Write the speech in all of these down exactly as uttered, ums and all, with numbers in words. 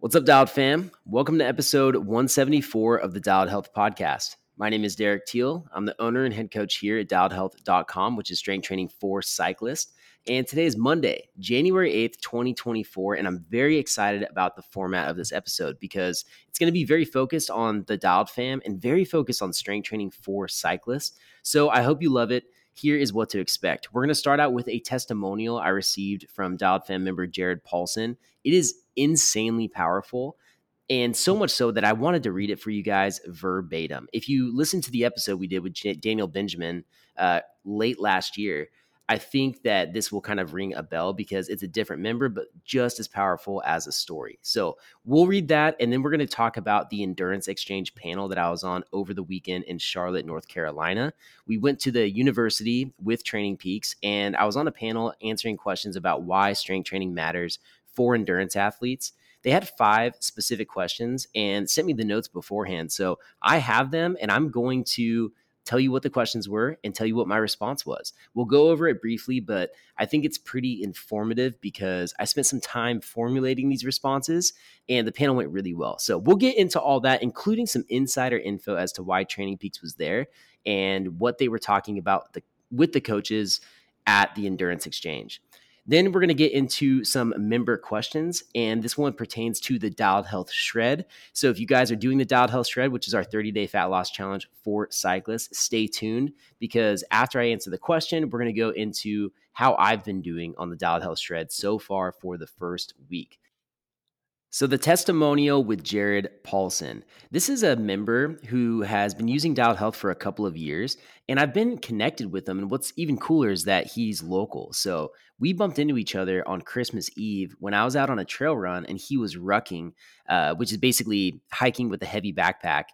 What's up, Dialed fam? Welcome to episode one seventy-four of the Dialed Health Podcast. My name is Derek Teal. I'm the owner and head coach here at dialed health dot com, which is strength training for cyclists. And today is Monday, January eighth, twenty twenty-four, and I'm very excited about the format of this episode because it's going to be very focused on the Dialed fam and very focused on strength training for cyclists. So I hope you love it. Here is what to expect. We're going to start out with a testimonial I received from Dialed Fam member Jared Paulson. It is insanely powerful, and so much so that I wanted to read it for you guys verbatim. If you listen to the episode we did with Daniel Benjamin uh, late last year, I think that this will kind of ring a bell because it's a different member, but just as powerful as a story. So we'll read that, and then we're going to talk about the Endurance Exchange panel that I was on over the weekend in Charlotte, North Carolina. We went to the university with Training Peaks, and I was on a panel answering questions about why strength training matters for endurance athletes. They had five specific questions and sent me the notes beforehand. So I have them, and I'm going to tell you what the questions were and tell you what my response was. We'll go over it briefly, but I think it's pretty informative because I spent some time formulating these responses and the panel went really well. So we'll get into all that, including some insider info as to why Training Peaks was there and what they were talking about the, with the coaches at the Endurance Exchange. Then we're going to get into some member questions, and this one pertains to the Dialed Health Shred. So if you guys are doing the Dialed Health Shred, which is our thirty-day fat loss challenge for cyclists, stay tuned because after I answer the question, we're going to go into how I've been doing on the Dialed Health Shred so far for the first week. So the testimonial with Jared Paulson. This is a member who has been using Dialed Health for a couple of years, and I've been connected with him. And what's even cooler is that he's local. So we bumped into each other on Christmas Eve when I was out on a trail run, and he was rucking, uh, which is basically hiking with a heavy backpack.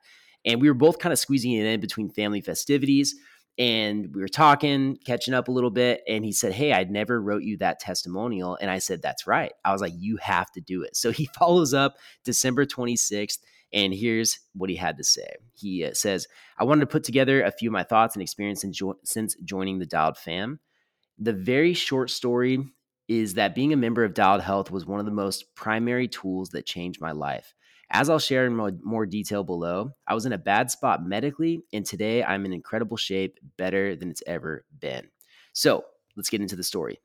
And we were both kind of squeezing it in between family festivities. And we were talking, catching up a little bit. And he said, hey, I never wrote you that testimonial. And I said, that's right. I was like, you have to do it. So he follows up December twenty-sixth. And here's what he had to say. He says, I wanted to put together a few of my thoughts and experience in jo- since joining the Dialed fam. The very short story is that being a member of Dialed Health was one of the most primary tools that changed my life. As I'll share in more, more detail below, I was in a bad spot medically, and today I'm in incredible shape, better than it's ever been. So let's get into the story.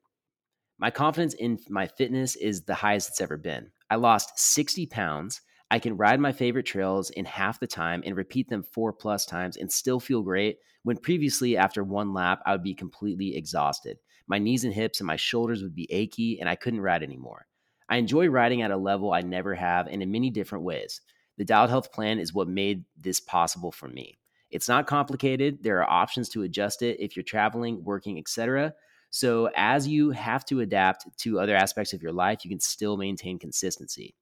My confidence in my fitness is the highest it's ever been. I lost sixty pounds. I can ride my favorite trails in half the time and repeat them four plus times and still feel great when previously after one lap, I would be completely exhausted. My knees and hips and my shoulders would be achy, and I couldn't ride anymore. I enjoy riding at a level I never have and in many different ways. The Dialed Health Plan is what made this possible for me. It's not complicated. There are options to adjust it if you're traveling, working, et cetera. So as you have to adapt to other aspects of your life, you can still maintain consistency.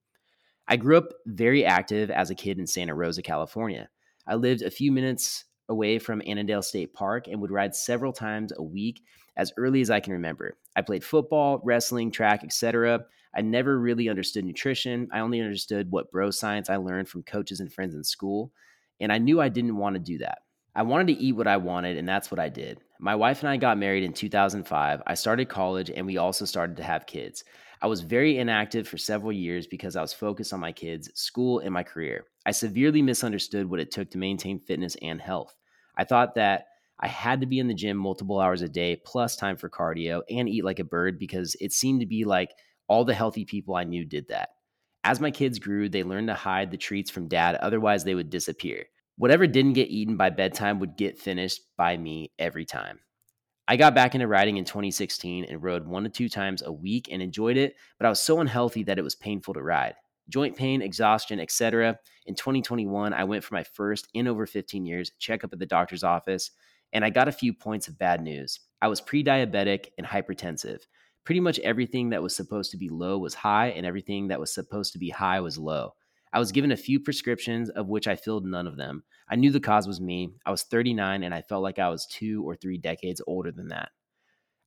I grew up very active as a kid in Santa Rosa, California. I lived a few minutes away from Annandale State Park and would ride several times a week as early as I can remember. I played football, wrestling, track, et cetera. I never really understood nutrition. I only understood what bro science I learned from coaches and friends in school, and I knew I didn't want to do that. I wanted to eat what I wanted, and that's what I did. My wife and I got married in two thousand five. I started college, and we also started to have kids. I was very inactive for several years because I was focused on my kids, school, and my career. I severely misunderstood what it took to maintain fitness and health. I thought that I had to be in the gym multiple hours a day, plus time for cardio, and eat like a bird because it seemed to be like all the healthy people I knew did that. As my kids grew, they learned to hide the treats from dad, otherwise they would disappear. Whatever didn't get eaten by bedtime would get finished by me every time. I got back into riding in twenty sixteen and rode one to two times a week and enjoyed it, but I was so unhealthy that it was painful to ride. Joint pain, exhaustion, et cetera. In twenty twenty-one, I went for my first in over fifteen years checkup at the doctor's office, and I got a few points of bad news. I was pre-diabetic and hypertensive. Pretty much everything that was supposed to be low was high, and everything that was supposed to be high was low. I was given a few prescriptions, of which I filled none of them. I knew the cause was me. I was thirty-nine, and I felt like I was two or three decades older than that.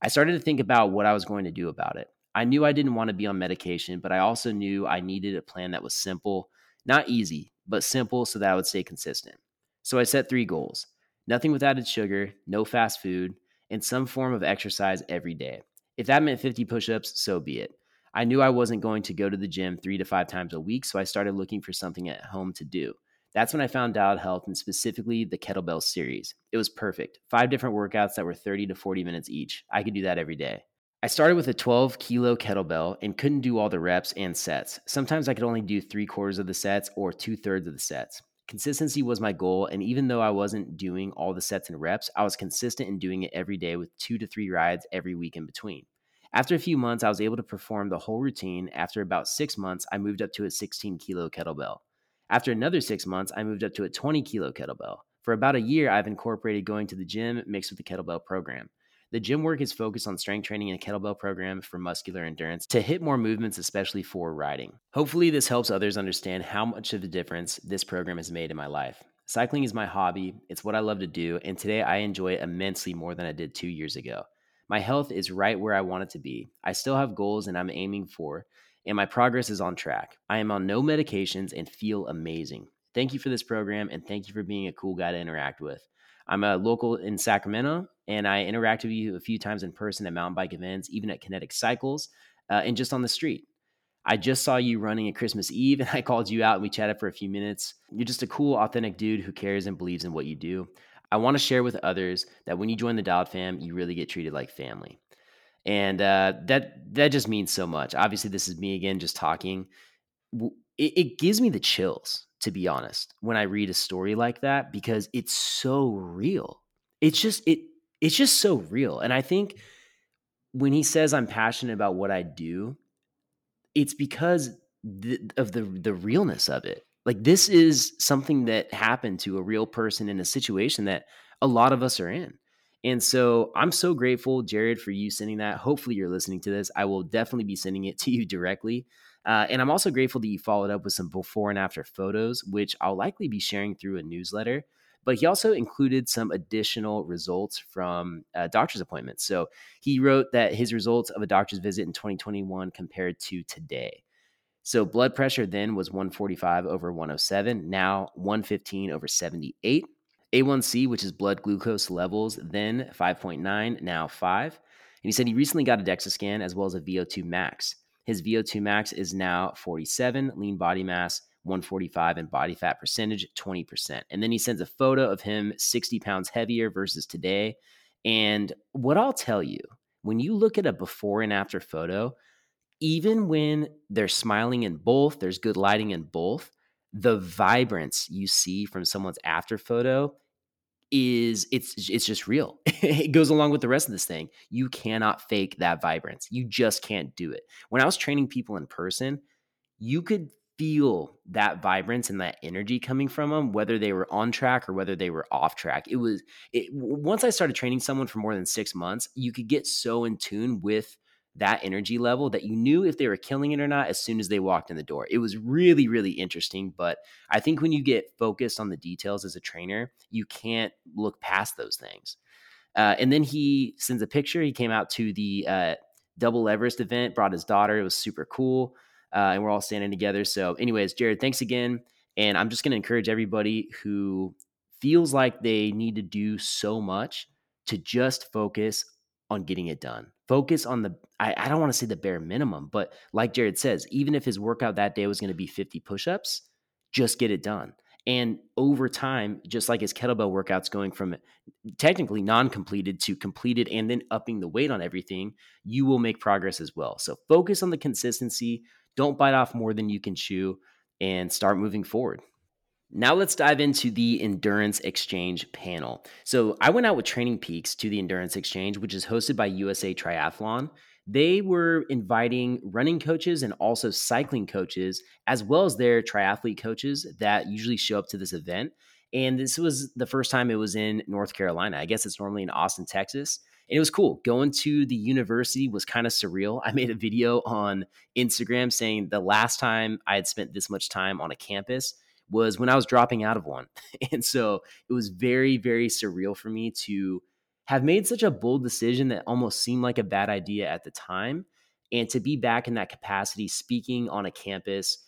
I started to think about what I was going to do about it. I knew I didn't want to be on medication, but I also knew I needed a plan that was simple, not easy, but simple so that I would stay consistent. So I set three goals: nothing with added sugar, no fast food, and some form of exercise every day. If that meant fifty push-ups, so be it. I knew I wasn't going to go to the gym three to five times a week, so I started looking for something at home to do. That's when I found Dialed Health and specifically the kettlebell series. It was perfect. Five different workouts that were thirty to forty minutes each. I could do that every day. I started with a twelve kilo kettlebell and couldn't do all the reps and sets. Sometimes I could only do three quarters of the sets or two thirds of the sets. Consistency was my goal, and even though I wasn't doing all the sets and reps, I was consistent in doing it every day with two to three rides every week in between. After a few months, I was able to perform the whole routine. After about six months, I moved up to a sixteen kilo kettlebell. After another six months, I moved up to a twenty kilo kettlebell. For about a year, I've incorporated going to the gym mixed with the kettlebell program. The gym work is focused on strength training and a kettlebell program for muscular endurance to hit more movements, especially for riding. Hopefully this helps others understand how much of a difference this program has made in my life. Cycling is my hobby. It's what I love to do. And today I enjoy it immensely more than I did two years ago. My health is right where I want it to be. I still have goals and I'm aiming for, and my progress is on track. I am on no medications and feel amazing. Thank you for this program, and thank you for being a cool guy to interact with. I'm a local in Sacramento, and I interact with you a few times in person at mountain bike events, even at Kinetic Cycles, uh, and just on the street. I just saw you running at Christmas Eve, and I called you out, and we chatted for a few minutes. You're just a cool, authentic dude who cares and believes in what you do. I want to share with others that when you join the Dialed Fam, you really get treated like family. And uh, that that just means so much. Obviously, this is me again just talking. It, it gives me the chills, to be honest, when I read a story like that, because it's so real. It's just it it's just so real. And I think when he says I'm passionate about what I do, it's because th- of the the realness of it. Like, this is something that happened to a real person in a situation that a lot of us are in. And so I'm so grateful, Jared, for you sending that. Hopefully you're listening to this. I will definitely be sending it to you directly. Uh, and I'm also grateful that you followed up with some before and after photos, which I'll likely be sharing through a newsletter. But he also included some additional results from uh, doctor's appointments. So he wrote that his results of a doctor's visit in twenty twenty-one compared to today. So blood pressure then was one forty-five over one oh seven, now one fifteen over seventy-eight. A one C, which is blood glucose levels, then five point nine, now five. And he said he recently got a DEXA scan as well as a V O two max. His V O two max is now forty-seven, lean body mass one forty-five, and body fat percentage twenty percent. And then he sends a photo of him sixty pounds heavier versus today. And what I'll tell you, when you look at a before and after photo, even when they're smiling in both, there's good lighting in both, the vibrance you see from someone's after photo is it's it's just real. It goes along with the rest of this thing. You cannot fake that vibrance. You just can't do it. When I was training people in person, you could feel that vibrance and that energy coming from them, whether they were on track or whether they were off track. It was it, once I started training someone for more than six months, you could get so in tune with that energy level that you knew if they were killing it or not as soon as they walked in the door. It was really, really interesting. But I think when you get focused on the details as a trainer, you can't look past those things. Uh, and then he sends a picture. He came out to the uh, Double Everest event, brought his daughter. It was super cool. Uh, and we're all standing together. So anyways, Jared, thanks again. And I'm just going to encourage everybody who feels like they need to do so much to just focus on getting it done. Focus on the, I, I don't want to say the bare minimum, but like Jared says, even if his workout that day was going to be fifty push-ups, just get it done. And over time, just like his kettlebell workouts going from technically non-completed to completed and then upping the weight on everything, you will make progress as well. So focus on the consistency. Don't bite off more than you can chew and start moving forward. Now let's dive into the Endurance Exchange panel. So I went out with Training Peaks to the Endurance Exchange, which is hosted by U S A Triathlon. They were inviting running coaches and also cycling coaches, as well as their triathlete coaches that usually show up to this event. And this was the first time it was in North Carolina. I guess it's normally in Austin, Texas. And it was cool. Going to the university was kind of surreal. I made a video on Instagram saying the last time I had spent this much time on a campus was when I was dropping out of one. And so it was very, very surreal for me to have made such a bold decision that almost seemed like a bad idea at the time. And to be back in that capacity, speaking on a campus.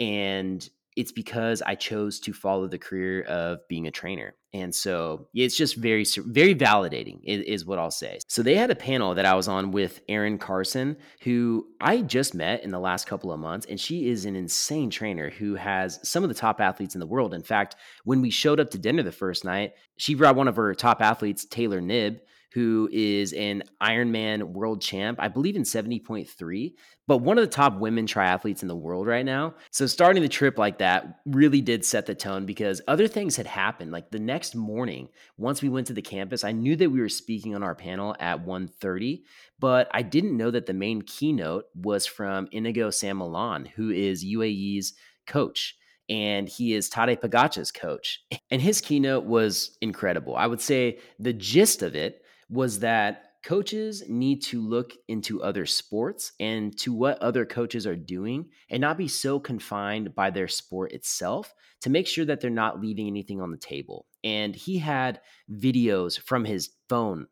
And it's because I chose to follow the career of being a trainer. And so it's just very, very validating is what I'll say. So they had a panel that I was on with Erin Carson, who I just met in the last couple of months. And she is an insane trainer who has some of the top athletes in the world. In fact, when we showed up to dinner the first night, she brought one of her top athletes, Taylor Nib, who is an Ironman world champ, I believe in seventy point three, but one of the top women triathletes in the world right now. So starting the trip like that really did set the tone, because other things had happened. Like the next morning, once we went to the campus, I knew that we were speaking on our panel at one thirty, but I didn't know that the main keynote was from Inigo San Millan, who is U A E's coach. And he is Tadej Pogačar's coach. And his keynote was incredible. I would say the gist of it was that coaches need to look into other sports and to what other coaches are doing and not be so confined by their sport itself, to make sure that they're not leaving anything on the table. And he had videos from his phone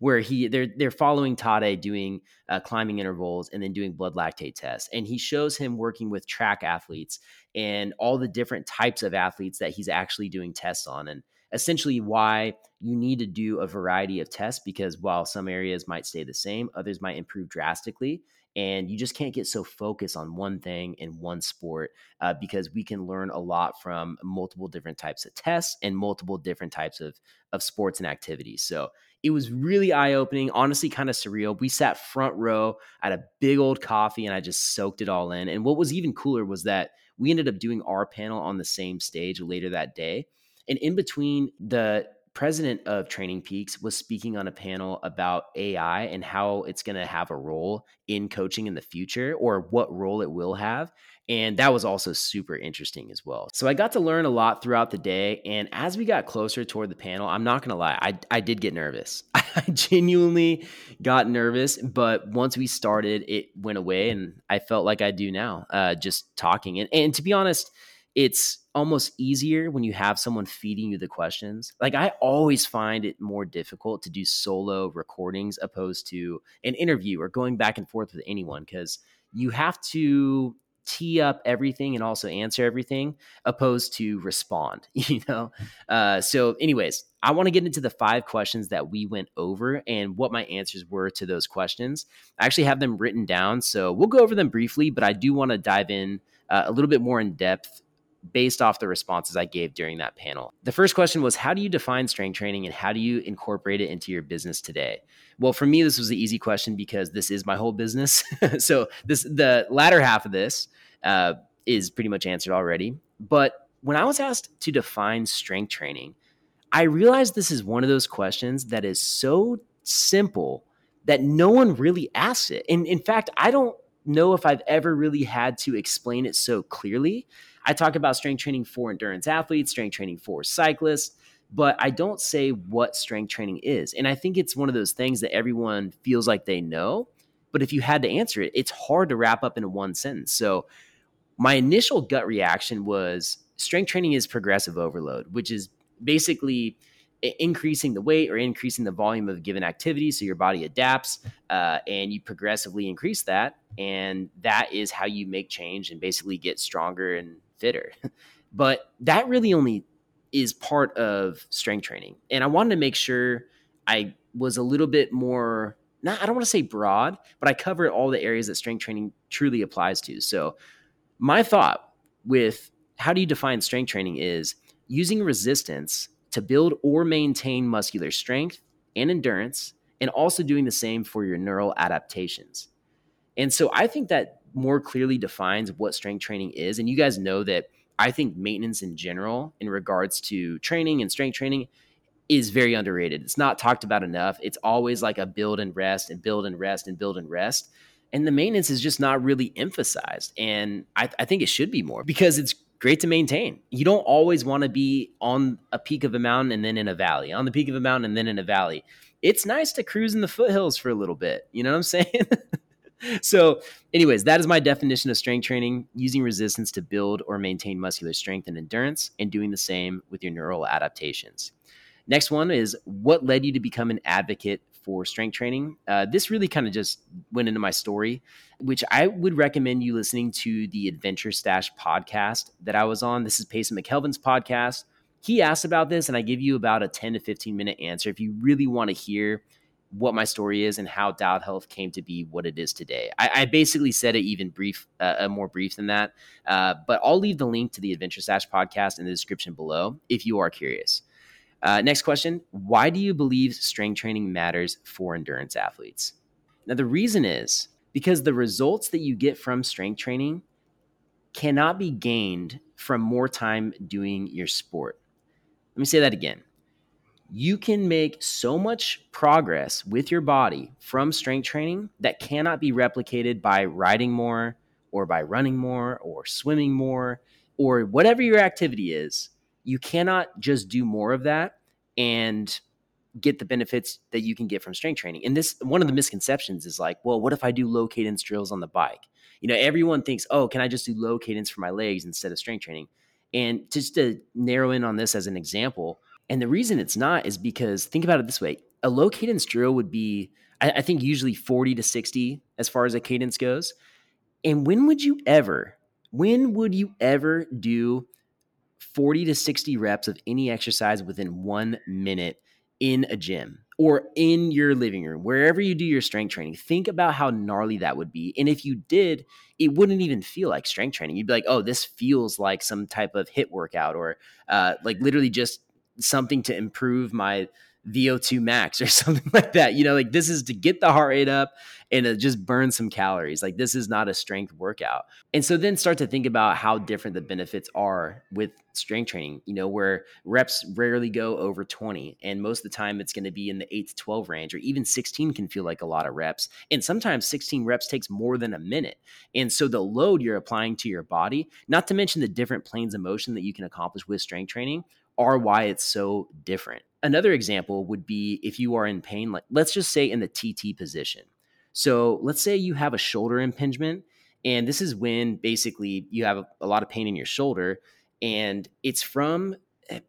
where he they're they're following Tadej doing uh, climbing intervals and then doing blood lactate tests. And he shows him working with track athletes and all the different types of athletes that he's actually doing tests on, and essentially why you need to do a variety of tests, because while some areas might stay the same, others might improve drastically. And you just can't get so focused on one thing in one sport, uh, because we can learn a lot from multiple different types of tests and multiple different types of, of sports and activities. So it was really eye-opening, honestly kind of surreal. We sat front row at a big old coffee and I just soaked it all in. And what was even cooler was that we ended up doing our panel on the same stage later that day. And in between, the president of Training Peaks was speaking on a panel about A I and how it's going to have a role in coaching in the future, or what role it will have. And that was also super interesting as well. So I got to learn a lot throughout the day. And as we got closer toward the panel, I'm not going to lie, I, I did get nervous. I genuinely got nervous, but once we started, it went away and I felt like I do now, uh, just talking. And, and to be honest, it's almost easier when you have someone feeding you the questions. Like I always find it more difficult to do solo recordings opposed to an interview or going back and forth with anyone, because you have to tee up everything and also answer everything opposed to respond, you know? Uh, so anyways, I want to get into the five questions that we went over and what my answers were to those questions. I actually have them written down, so we'll go over them briefly, but I do want to dive in uh, a little bit more in depth based off the responses I gave during that panel. The first question was, how do you define strength training and how do you incorporate it into your business today? Well, for me, this was the easy question because this is my whole business. So this, the latter half of this uh, is pretty much answered already. But when I was asked to define strength training, I realized this is one of those questions that is so simple that no one really asks it. And in fact, I don't know if I've ever really had to explain it so clearly. I talk about strength training for endurance athletes, strength training for cyclists, but I don't say what strength training is. And I think it's one of those things that everyone feels like they know, but if you had to answer it, it's hard to wrap up into one sentence. So my initial gut reaction was strength training is progressive overload, which is basically increasing the weight or increasing the volume of a given activity. So your body adapts uh, and you progressively increase that. And that is how you make change and basically get stronger and fitter. But that really only is part of strength training. And I wanted to make sure I was a little bit more, not, I don't want to say broad, but I covered all the areas that strength training truly applies to. So my thought with how do you define strength training is using resistance to build or maintain muscular strength and endurance, and also doing the same for your neural adaptations. And so I think that more clearly defines what strength training is. And you guys know that I think maintenance in general, in regards to training and strength training, is very underrated. It's not talked about enough. It's always like a build and rest and build and rest and build and rest. And the maintenance is just not really emphasized. And I, I think it should be more, because it's great to maintain. You don't always want to be on a peak of a mountain and then in a valley, on the peak of a mountain and then in a valley. It's nice to cruise in the foothills for a little bit. You know what I'm saying? So anyways, that is my definition of strength training, using resistance to build or maintain muscular strength and endurance, and doing the same with your neural adaptations. Next one is, what led you to become an advocate for strength training? Uh, this really kind of just went into my story, which I would recommend you listening to the Adventure Stache podcast that I was on. This is Payson McKelvin's podcast. he asked about this, and I give you about a ten to fifteen minute answer if you really want to hear what my story is and how Dialed Health came to be what it is today. I, I basically said it even brief, uh, more brief than that, uh, but I'll leave the link to the Adventure Stache podcast in the description below if you are curious. Uh, next question, why do you believe strength training matters for endurance athletes? Now, the reason is because the results that you get from strength training cannot be gained from more time doing your sport. Let me say that again. You can make so much progress with your body from strength training that cannot be replicated by riding more or by running more or swimming more or whatever your activity is. You cannot just do more of that and get the benefits that you can get from strength training. And this, one of the misconceptions is like, well, what if I do low cadence drills on the bike? You know, everyone thinks, oh, can I just do low cadence for my legs instead of strength training? And just to narrow in on this as an example, and the reason it's not is because, think about it this way, a low cadence drill would be, I, I think, usually forty to sixty as far as a cadence goes. And when would you ever, when would you ever do forty to sixty reps of any exercise within one minute in a gym or in your living room, wherever you do your strength training? Think about how gnarly that would be. And if you did, it wouldn't even feel like strength training. You'd be like, oh, this feels like some type of HIIT workout or uh, like literally just something to improve my V O two max or something like that. You know, like this is to get the heart rate up and to just burn some calories. Like this is not a strength workout. And so then start to think about how different the benefits are with strength training, you know, where reps rarely go over twenty. And most of the time it's going to be in the eight to twelve range, or even sixteen can feel like a lot of reps. And sometimes sixteen reps takes more than a minute. And so the load you're applying to your body, not to mention the different planes of motion that you can accomplish with strength training, are why it's so different. Another example would be if you are in pain, like let's just say in the T T position. So let's say you have a shoulder impingement, and this is when basically you have a, a lot of pain in your shoulder, and it's from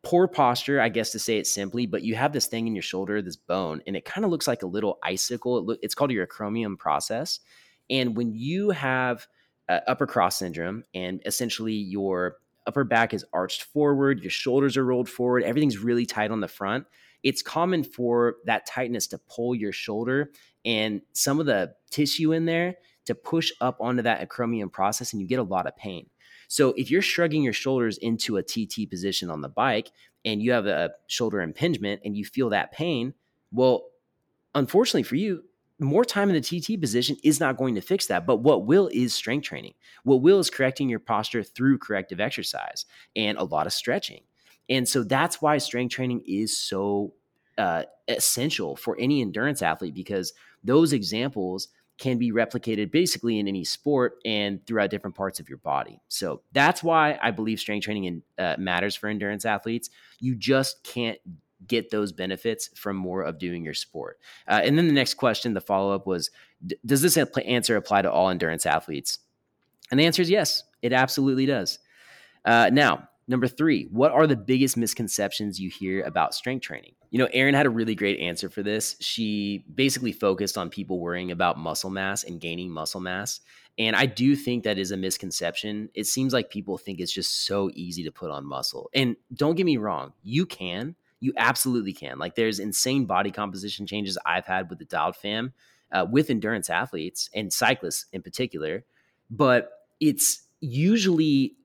poor posture, I guess to say it simply, but you have this thing in your shoulder, this bone, and it kind of looks like a little icicle. It lo- it's called your acromion process. And when you have uh, upper cross syndrome and essentially your upper back is arched forward, your shoulders are rolled forward, everything's really tight on the front, it's common for that tightness to pull your shoulder and some of the tissue in there to push up onto that acromion process, and you get a lot of pain. So if you're shrugging your shoulders into a T T position on the bike and you have a shoulder impingement and you feel that pain, well, unfortunately for you, more time in the T T position is not going to fix that. But what will is strength training. What will is correcting your posture through corrective exercise and a lot of stretching. And so that's why strength training is so uh, essential for any endurance athlete, because those examples can be replicated basically in any sport and throughout different parts of your body. So that's why I believe strength training in, uh, matters for endurance athletes. You just can't get those benefits from more of doing your sport. Uh, and then the next question, the follow-up was, d- does this answer apply to all endurance athletes? And the answer is yes, it absolutely does. Uh, now, number three, what are the biggest misconceptions you hear about strength training? You know, Erin had a really great answer for this. She basically focused on people worrying about muscle mass and gaining muscle mass. And I do think that is a misconception. It seems like people think it's just so easy to put on muscle. And don't get me wrong, you can. You absolutely can. Like there's insane body composition changes I've had with the Dialed fam, uh, with endurance athletes and cyclists in particular, but it's usually,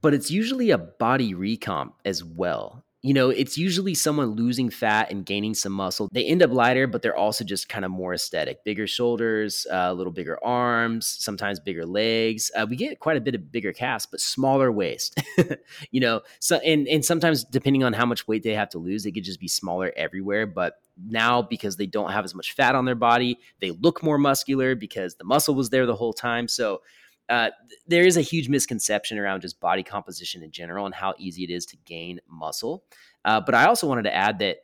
but it's usually a body recomp as well. You know, it's usually someone losing fat and gaining some muscle. They end up lighter, but they're also just kind of more aesthetic. Bigger shoulders, uh, a little bigger arms, sometimes bigger legs. Uh, we get quite a bit of bigger calves, but smaller waist. You know, so and and sometimes depending on how much weight they have to lose, they could just be smaller everywhere. But now because they don't have as much fat on their body, they look more muscular because the muscle was there the whole time. So Uh, there is a huge misconception around just body composition in general and how easy it is to gain muscle. Uh, but I also wanted to add that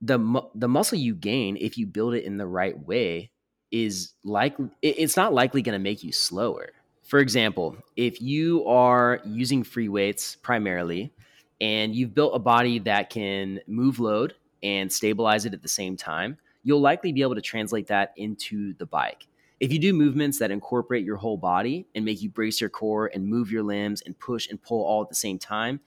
the mu- the muscle you gain, if you build it in the right way, is likely it's not likely going to make you slower. For example, if you are using free weights primarily and you've built a body that can move load and stabilize it at the same time, you'll likely be able to translate that into the bike. If you do movements that incorporate your whole body and make you brace your core and move your limbs and push and pull all at the same time,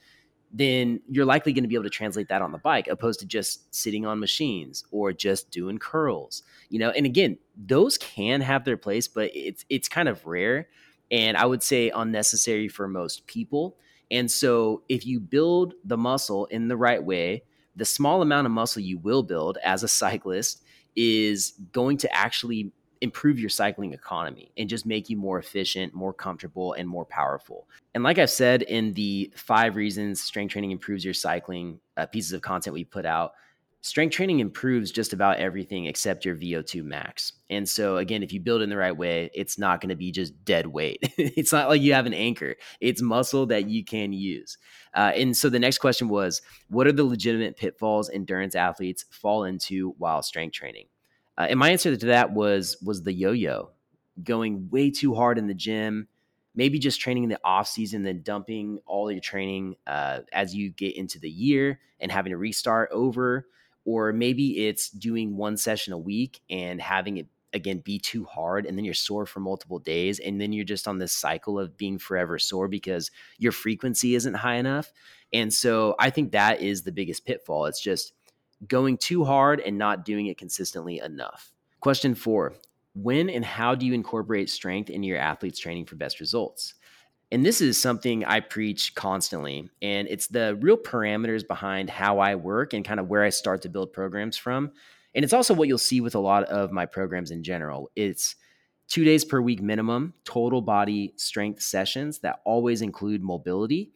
then you're likely going to be able to translate that on the bike, opposed to just sitting on machines or just doing curls, you know? And again, those can have their place, but it's, it's kind of rare, and I would say unnecessary for most people. And so if you build the muscle in the right way, the small amount of muscle you will build as a cyclist is going to actually improve your cycling economy and just make you more efficient, more comfortable, and more powerful. And like I've said in the five reasons strength training improves your cycling uh, pieces of content we put out, strength training improves just about everything except your V O two max. And so again, if you build in the right way, it's not going to be just dead weight. It's not like you have an anchor. It's muscle that you can use. Uh, and so the next question was, what are the legitimate pitfalls endurance athletes fall into while strength training? Uh, and my answer to that was, was the yo-yo, going way too hard in the gym, maybe just training in the off season, then dumping all your training uh, as you get into the year and having to restart over. Or maybe it's doing one session a week and having it, again, be too hard, and then you're sore for multiple days. And then you're just on this cycle of being forever sore because your frequency isn't high enough. And so I think that is the biggest pitfall. It's just going too hard and not doing it consistently enough. Question four, when and how do you incorporate strength into your athlete's training for best results? And this is something I preach constantly, and it's the real parameters behind how I work and kind of where I start to build programs from. And it's also what you'll see with a lot of my programs in general. It's two days per week minimum, total body strength sessions that always include mobility.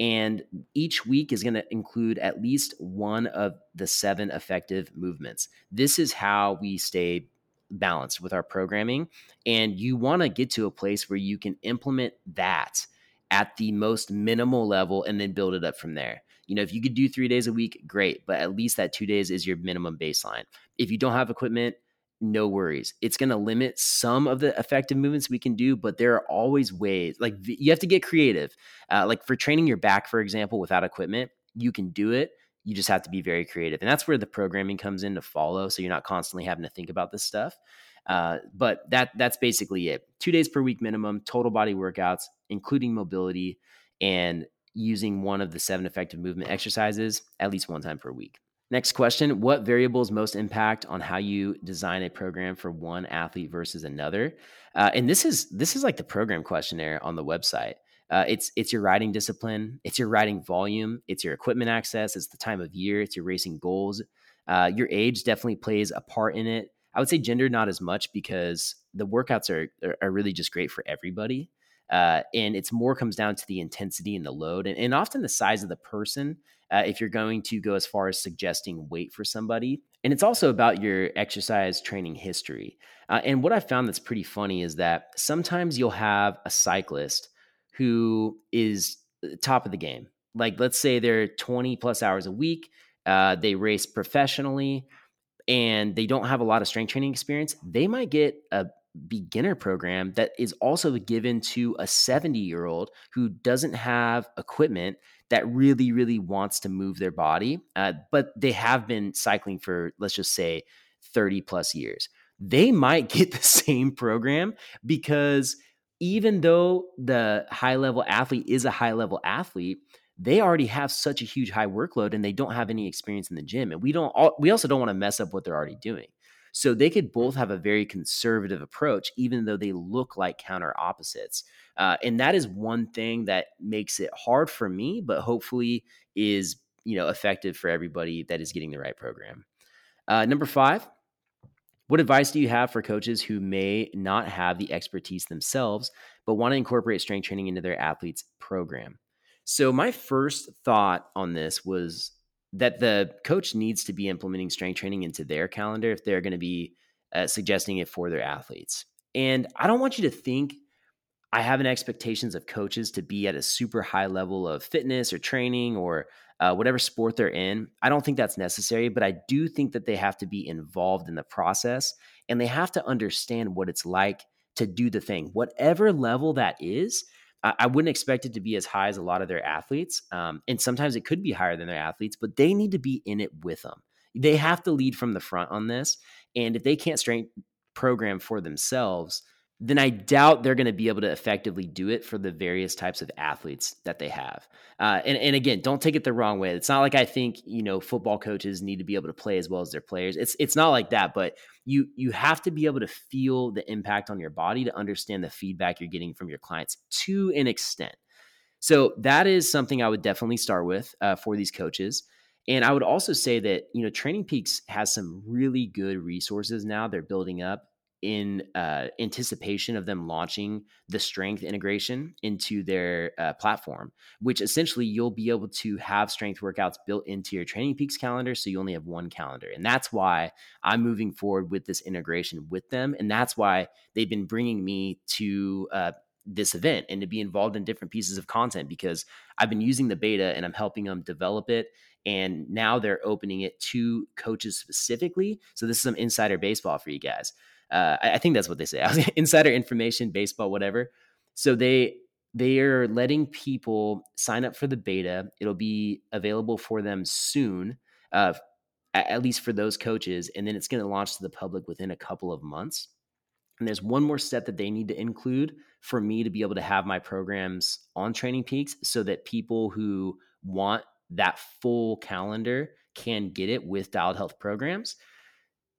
And each week is going to include at least one of the seven effective movements. This is how we stay balanced with our programming. And you want to get to a place where you can implement that at the most minimal level and then build it up from there. You know, if you could do three days a week, great, but at least that two days is your minimum baseline. If you don't have equipment, no worries. It's going to limit some of the effective movements we can do, but there are always ways. Like, you have to get creative. Uh, like for training your back, for example, without equipment, you can do it. You just have to be very creative. And that's where the programming comes in to follow. So you're not constantly having to think about this stuff. Uh, but that that's basically it. Two days per week minimum, total body workouts, including mobility, and using one of the seven effective movement exercises at least one time per week. Next question, what variables most impact on how you design a program for one athlete versus another? Uh, and this is this is like the program questionnaire on the website. Uh, it's it's your riding discipline, it's your riding volume, it's your equipment access, it's the time of year, it's your racing goals. Uh, your age definitely plays a part in it. I would say gender not as much, because the workouts are are, are really just great for everybody. Uh, and it's more comes down to the intensity and the load, and, and often the size of the person, uh, if you're going to go as far as suggesting weight for somebody. And it's also about your exercise training history. Uh, and what I found that's pretty funny is that sometimes you'll have a cyclist who is top of the game. Like, let's say they're twenty plus hours a week. Uh, they race professionally and they don't have a lot of strength training experience. They might get a beginner program that is also given to a seventy year old who doesn't have equipment, that really, really wants to move their body. Uh, but they have been cycling for, let's just say, thirty plus years. They might get the same program, because even though the high level athlete is a high level athlete, they already have such a huge high workload and they don't have any experience in the gym. And we don't, we also don't want to mess up what they're already doing. So they could both have a very conservative approach, even though they look like counter opposites. Uh, and that is one thing that makes it hard for me, but hopefully is, you know, effective for everybody that is getting the right program. Uh, number five, what advice do you have for coaches who may not have the expertise themselves, but want to incorporate strength training into their athlete's program? So my first thought on this was that the coach needs to be implementing strength training into their calendar if they're going to be uh, suggesting it for their athletes. And I don't want you to think I have an expectations of coaches to be at a super high level of fitness or training or uh, whatever sport they're in. I don't think that's necessary, but I do think that they have to be involved in the process, and they have to understand what it's like to do the thing, whatever level that is. I wouldn't expect it to be as high as a lot of their athletes. Um, and sometimes it could be higher than their athletes, but they need to be in it with them. They have to lead from the front on this. And if they can't strength program for themselves, then I doubt they're going to be able to effectively do it for the various types of athletes that they have. Uh, and, and again, don't take it the wrong way. It's not like I think, you know, football coaches need to be able to play as well as their players. It's it's not like that, but you you have to be able to feel the impact on your body to understand the feedback you're getting from your clients to an extent. So that is something I would definitely start with uh, for these coaches. And I would also say that, you know, Training Peaks has some really good resources now they're building up in uh, anticipation of them launching the strength integration into their uh, platform, which essentially you'll be able to have strength workouts built into your Training Peaks calendar. So you only have one calendar. And that's why I'm moving forward with this integration with them. And that's why they've been bringing me to uh, this event and to be involved in different pieces of content, because I've been using the beta and I'm helping them develop it. And now they're opening it to coaches specifically. So this is some insider baseball for you guys. Uh, I, I think that's what they say. Insider information, baseball, whatever. So they they are letting people sign up for the beta. It'll be available for them soon, uh, at least for those coaches. And then it's going to launch to the public within a couple of months. And there's one more step that they need to include for me to be able to have my programs on Training Peaks so that people who want that full calendar can get it with Dialed Health programs.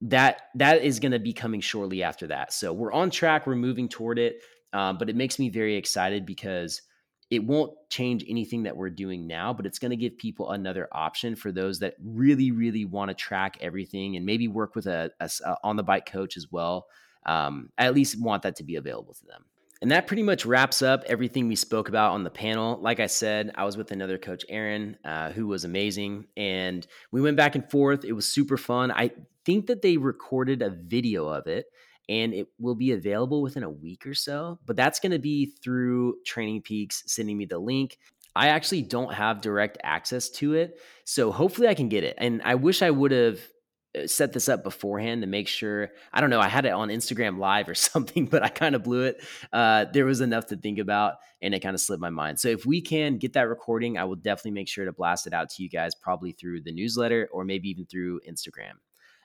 That that is going to be coming shortly after that. So we're on track. We're moving toward it, um, but it makes me very excited because it won't change anything that we're doing now, but it's going to give people another option for those that really, really want to track everything and maybe work with a, a, a on the bike coach as well. Um, I at least want that to be available to them. And that pretty much wraps up everything we spoke about on the panel. Like I said, I was with another coach, Erin, uh, who was amazing. And we went back and forth. It was super fun. I think that they recorded a video of it and it will be available within a week or so, but that's going to be through Training Peaks sending me the link. I actually don't have direct access to it, so hopefully I can get it. And I wish I would have set this up beforehand to make sure. I don't know, I had it on Instagram Live or something, but I kind of blew it. Uh, there was enough to think about and it kind of slipped my mind. So if we can get that recording, I will definitely make sure to blast it out to you guys, probably through the newsletter or maybe even through Instagram.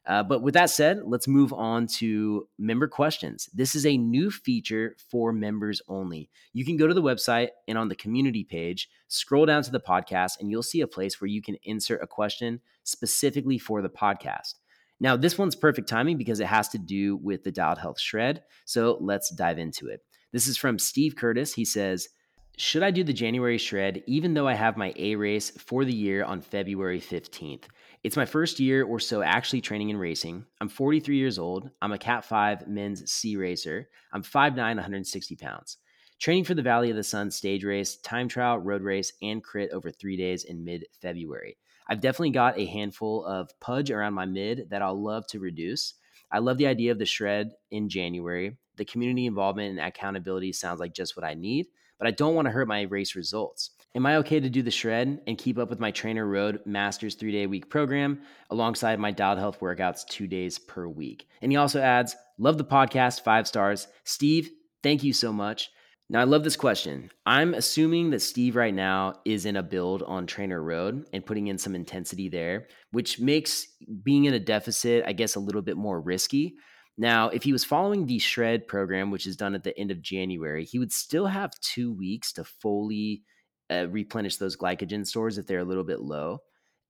Uh, but with that said, let's move on to member questions. This is a new feature for members only. You can go to the website and on the community page, scroll down to the podcast, and you'll see a place where you can insert a question specifically for the podcast. Now, this one's perfect timing because it has to do with the Dialed Health Shred. So let's dive into it. This is from Steve Curtis. He says, should I do the January shred even though I have my A race for the year on February fifteenth? It's my first year or so actually training and racing. I'm forty-three years old. I'm a Cat five men's C racer. I'm five nine, one hundred sixty pounds. Training for the Valley of the Sun stage race, time trial, road race, and crit over three days in mid-February. I've definitely got a handful of pudge around my mid that I'll love to reduce. I love the idea of the shred in January. The community involvement and accountability sounds like just what I need, but I don't want to hurt my race results. Am I okay to do the shred and keep up with my Trainer Road Masters three-day week program alongside my Dialed Health workouts two days per week? And he also adds, love the podcast, five stars. Steve, thank you so much. Now, I love this question. I'm assuming that Steve right now is in a build on Trainer Road and putting in some intensity there, which makes being in a deficit, I guess, a little bit more risky. Now, if he was following the shred program, which is done at the end of January, he would still have two weeks to fully Uh, replenish those glycogen stores if they're a little bit low.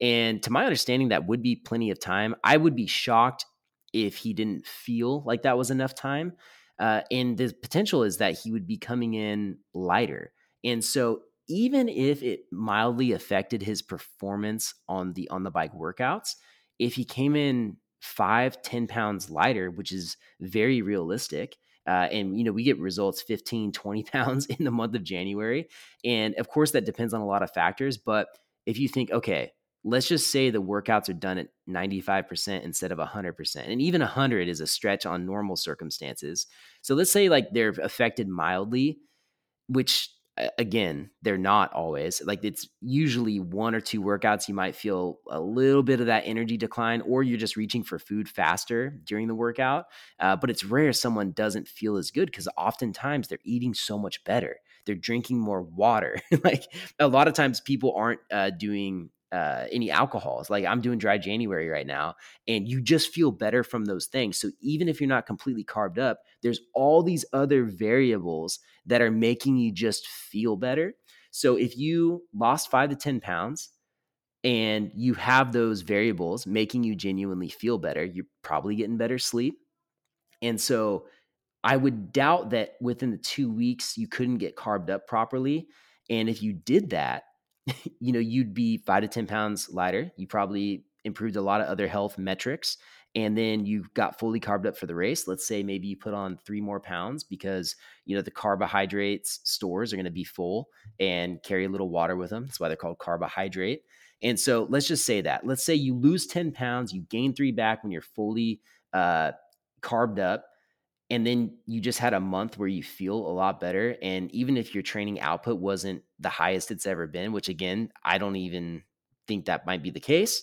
And to my understanding, that would be plenty of time. I would be shocked if he didn't feel like that was enough time. Uh, and the potential is that he would be coming in lighter. And so even if it mildly affected his performance on the on the bike workouts, if he came in five, ten pounds lighter, which is very realistic, Uh, and, you know, we get results fifteen, twenty pounds in the month of January. And of course, that depends on a lot of factors. But if you think, okay, let's just say the workouts are done at ninety-five percent instead of one hundred percent. And even one hundred is a stretch on normal circumstances. So let's say like they're affected mildly, which again, they're not always. Like it's usually one or two workouts. You might feel a little bit of that energy decline, or you're just reaching for food faster during the workout. Uh, but it's rare someone doesn't feel as good because oftentimes they're eating so much better. They're drinking more water. Like a lot of times people aren't uh, doing uh, any alcohols. Like I'm doing dry January right now, and you just feel better from those things. So even if you're not completely carved up, there's all these other variables that are making you just feel better. So if you lost five to ten pounds and you have those variables making you genuinely feel better, you're probably getting better sleep. And so I would doubt that within the two weeks you couldn't get carved up properly. And if you did that, you know, you'd be five to ten pounds lighter. You probably improved a lot of other health metrics. And then you got fully carved up for the race. Let's say maybe you put on three more pounds because, you know, the carbohydrates stores are going to be full and carry a little water with them. That's why they're called carbohydrate. And so let's just say that. Let's say you lose ten pounds, you gain three back when you're fully uh, carved up. And then you just had a month where you feel a lot better. And even if your training output wasn't the highest it's ever been, which again, I don't even think that might be the case,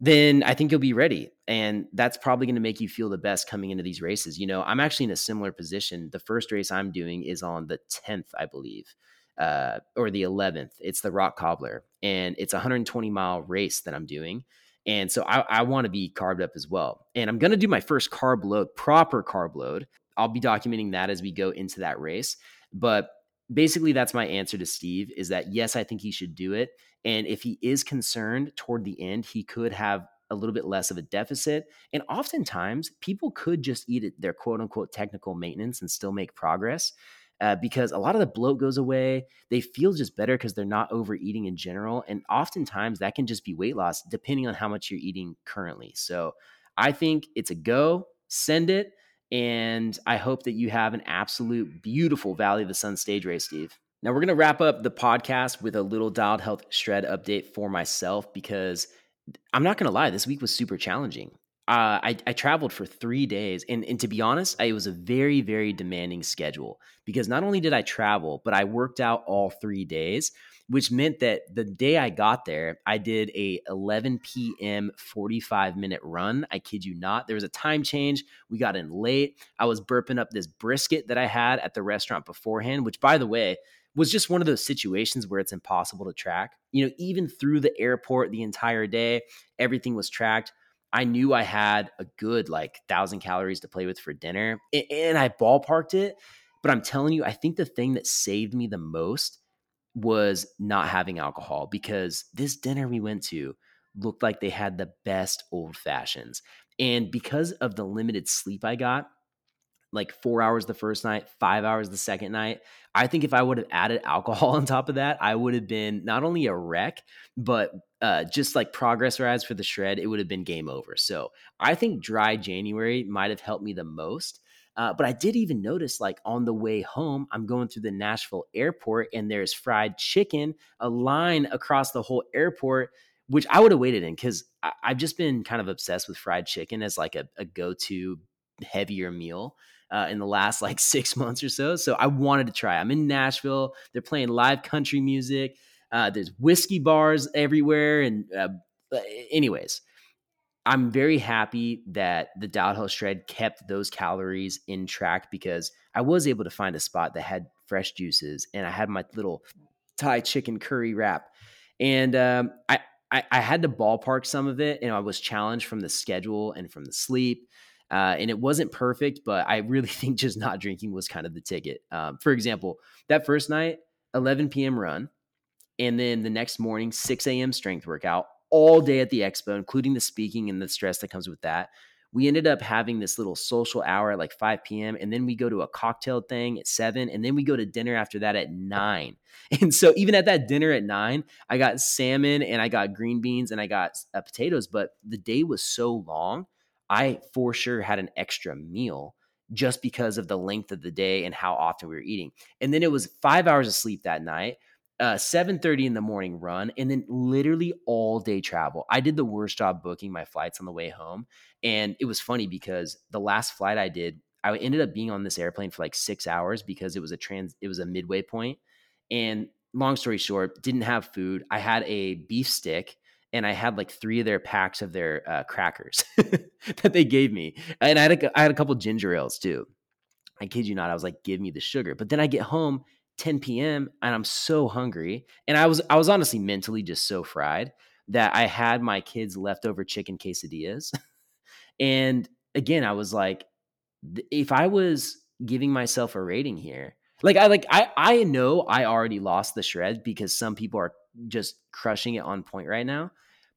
then I think you'll be ready. And that's probably going to make you feel the best coming into these races. You know, I'm actually in a similar position. The first race I'm doing is on the tenth, I believe, uh, or the eleventh. It's the Rock Cobbler. And it's a one hundred twenty mile race that I'm doing. And so I, I want to be carved up as well. And I'm going to do my first carb load, proper carb load. I'll be documenting that as we go into that race. But basically, that's my answer to Steve is that, yes, I think he should do it. And if he is concerned toward the end, he could have a little bit less of a deficit. And oftentimes, people could just eat at their quote unquote technical maintenance and still make progress. Uh, because a lot of the bloat goes away. They feel just better because they're not overeating in general. And oftentimes that can just be weight loss depending on how much you're eating currently. So I think it's a go, send it. And I hope that you have an absolute beautiful Valley of the Sun stage race, Steve. Now we're going to wrap up the podcast with a little Dialed Health Shred update for myself, because I'm not going to lie, this week was super challenging. Uh, I, I traveled for three days. And, and to be honest, I, it was a very, very demanding schedule, because not only did I travel, but I worked out all three days, which meant that the day I got there, I did a eleven p.m. forty-five minute run. I kid you not. There was a time change. We got in late. I was burping up this brisket that I had at the restaurant beforehand, which, by the way, was just one of those situations where it's impossible to track. You know, even through the airport the entire day, everything was tracked. I knew I had a good like thousand calories to play with for dinner, and I ballparked it. But I'm telling you, I think the thing that saved me the most was not having alcohol, because this dinner we went to looked like they had the best old fashions. And because of the limited sleep I got, like four hours the first night, five hours the second night, I think if I would have added alcohol on top of that, I would have been not only a wreck, but Uh, just like progress rides for the shred, it would have been game over. So I think dry January might have helped me the most. Uh, but I did even notice, like on the way home, I'm going through the Nashville airport and there's fried chicken, a line across the whole airport, which I would have waited in, because I've just been kind of obsessed with fried chicken as like a, a go-to heavier meal uh, in the last like six months or so. So I wanted to try. I'm in Nashville. They're playing live country music. Uh, there's whiskey bars everywhere. And uh, anyways, I'm very happy that the Dialed Health Shred kept those calories in track, because I was able to find a spot that had fresh juices, and I had my little Thai chicken curry wrap. And um, I, I, I had to ballpark some of it, and I was challenged from the schedule and from the sleep. Uh, and it wasn't perfect, but I really think just not drinking was kind of the ticket. Um, for example, that first night, eleven p.m. run. And then the next morning, six a.m. strength workout all day at the expo, including the speaking and the stress that comes with that. We ended up having this little social hour at like five p.m. And then we go to a cocktail thing at seven. And then we go to dinner after that at nine. And so even at that dinner at nine, I got salmon and I got green beans and I got uh, potatoes. But the day was so long, I for sure had an extra meal just because of the length of the day and how often we were eating. And then it was five hours of sleep that night. Uh, seven thirty in the morning run, and then literally all day travel. I did the worst job booking my flights on the way home. And it was funny because the last flight I did, I ended up being on this airplane for like six hours because it was a trans, it was a midway point. And long story short, didn't have food. I had a beef stick and I had like three of their packs of their uh, crackers that they gave me. And I had, a, I had a couple ginger ales too. I kid you not. I was like, give me the sugar. But then I get home ten p.m. and I'm so hungry. And I was, I was honestly mentally just so fried that I had my kids' leftover chicken quesadillas. And again, I was like, if I was giving myself a rating here, like I, like I, I know I already lost the shred because some people are just crushing it on point right now.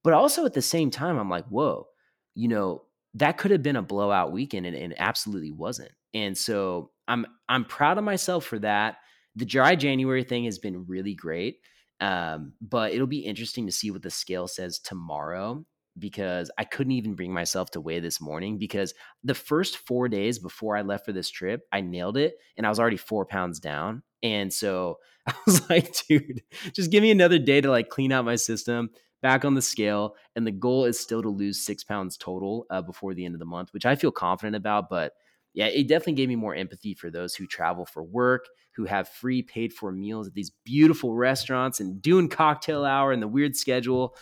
But also at the same time, I'm like, whoa, you know, that could have been a blowout weekend, and, and absolutely wasn't. And so I'm, I'm proud of myself for that. The dry January thing has been really great. Um, but it'll be interesting to see what the scale says tomorrow, because I couldn't even bring myself to weigh this morning, because the first four days before I left for this trip, I nailed it and I was already four pounds down. And so I was like, dude, just give me another day to like clean out my system, back on the scale. And the goal is still to lose six pounds total uh, before the end of the month, which I feel confident about. But yeah, it definitely gave me more empathy for those who travel for work, who have free paid for meals at these beautiful restaurants and doing cocktail hour and the weird schedule.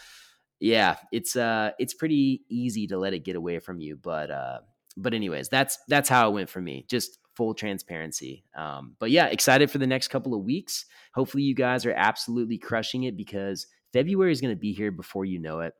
Yeah, it's uh, it's pretty easy to let it get away from you, but uh, but anyways, that's that's how it went for me. Just full transparency. Um, but yeah, excited for the next couple of weeks. Hopefully, you guys are absolutely crushing it, because February is going to be here before you know it.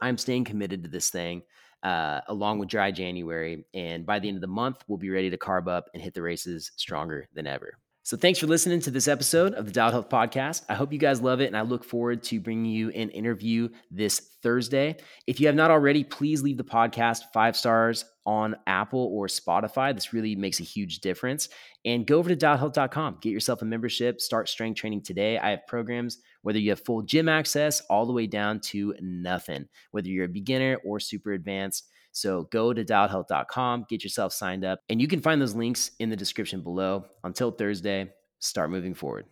I'm staying committed to this thing, uh, along with dry January, and by the end of the month, we'll be ready to carb up and hit the races stronger than ever. So thanks for listening to this episode of the Dialed Health Podcast. I hope you guys love it, and I look forward to bringing you an interview this Thursday. If you have not already, please leave the podcast five stars on Apple or Spotify. This really makes a huge difference. And go over to dialed health dot com. Get yourself a membership. Start strength training today. I have programs, whether you have full gym access all the way down to nothing, whether you're a beginner or super advanced. So go to dialed health dot com, get yourself signed up, and you can find those links in the description below. Until Thursday, start moving forward.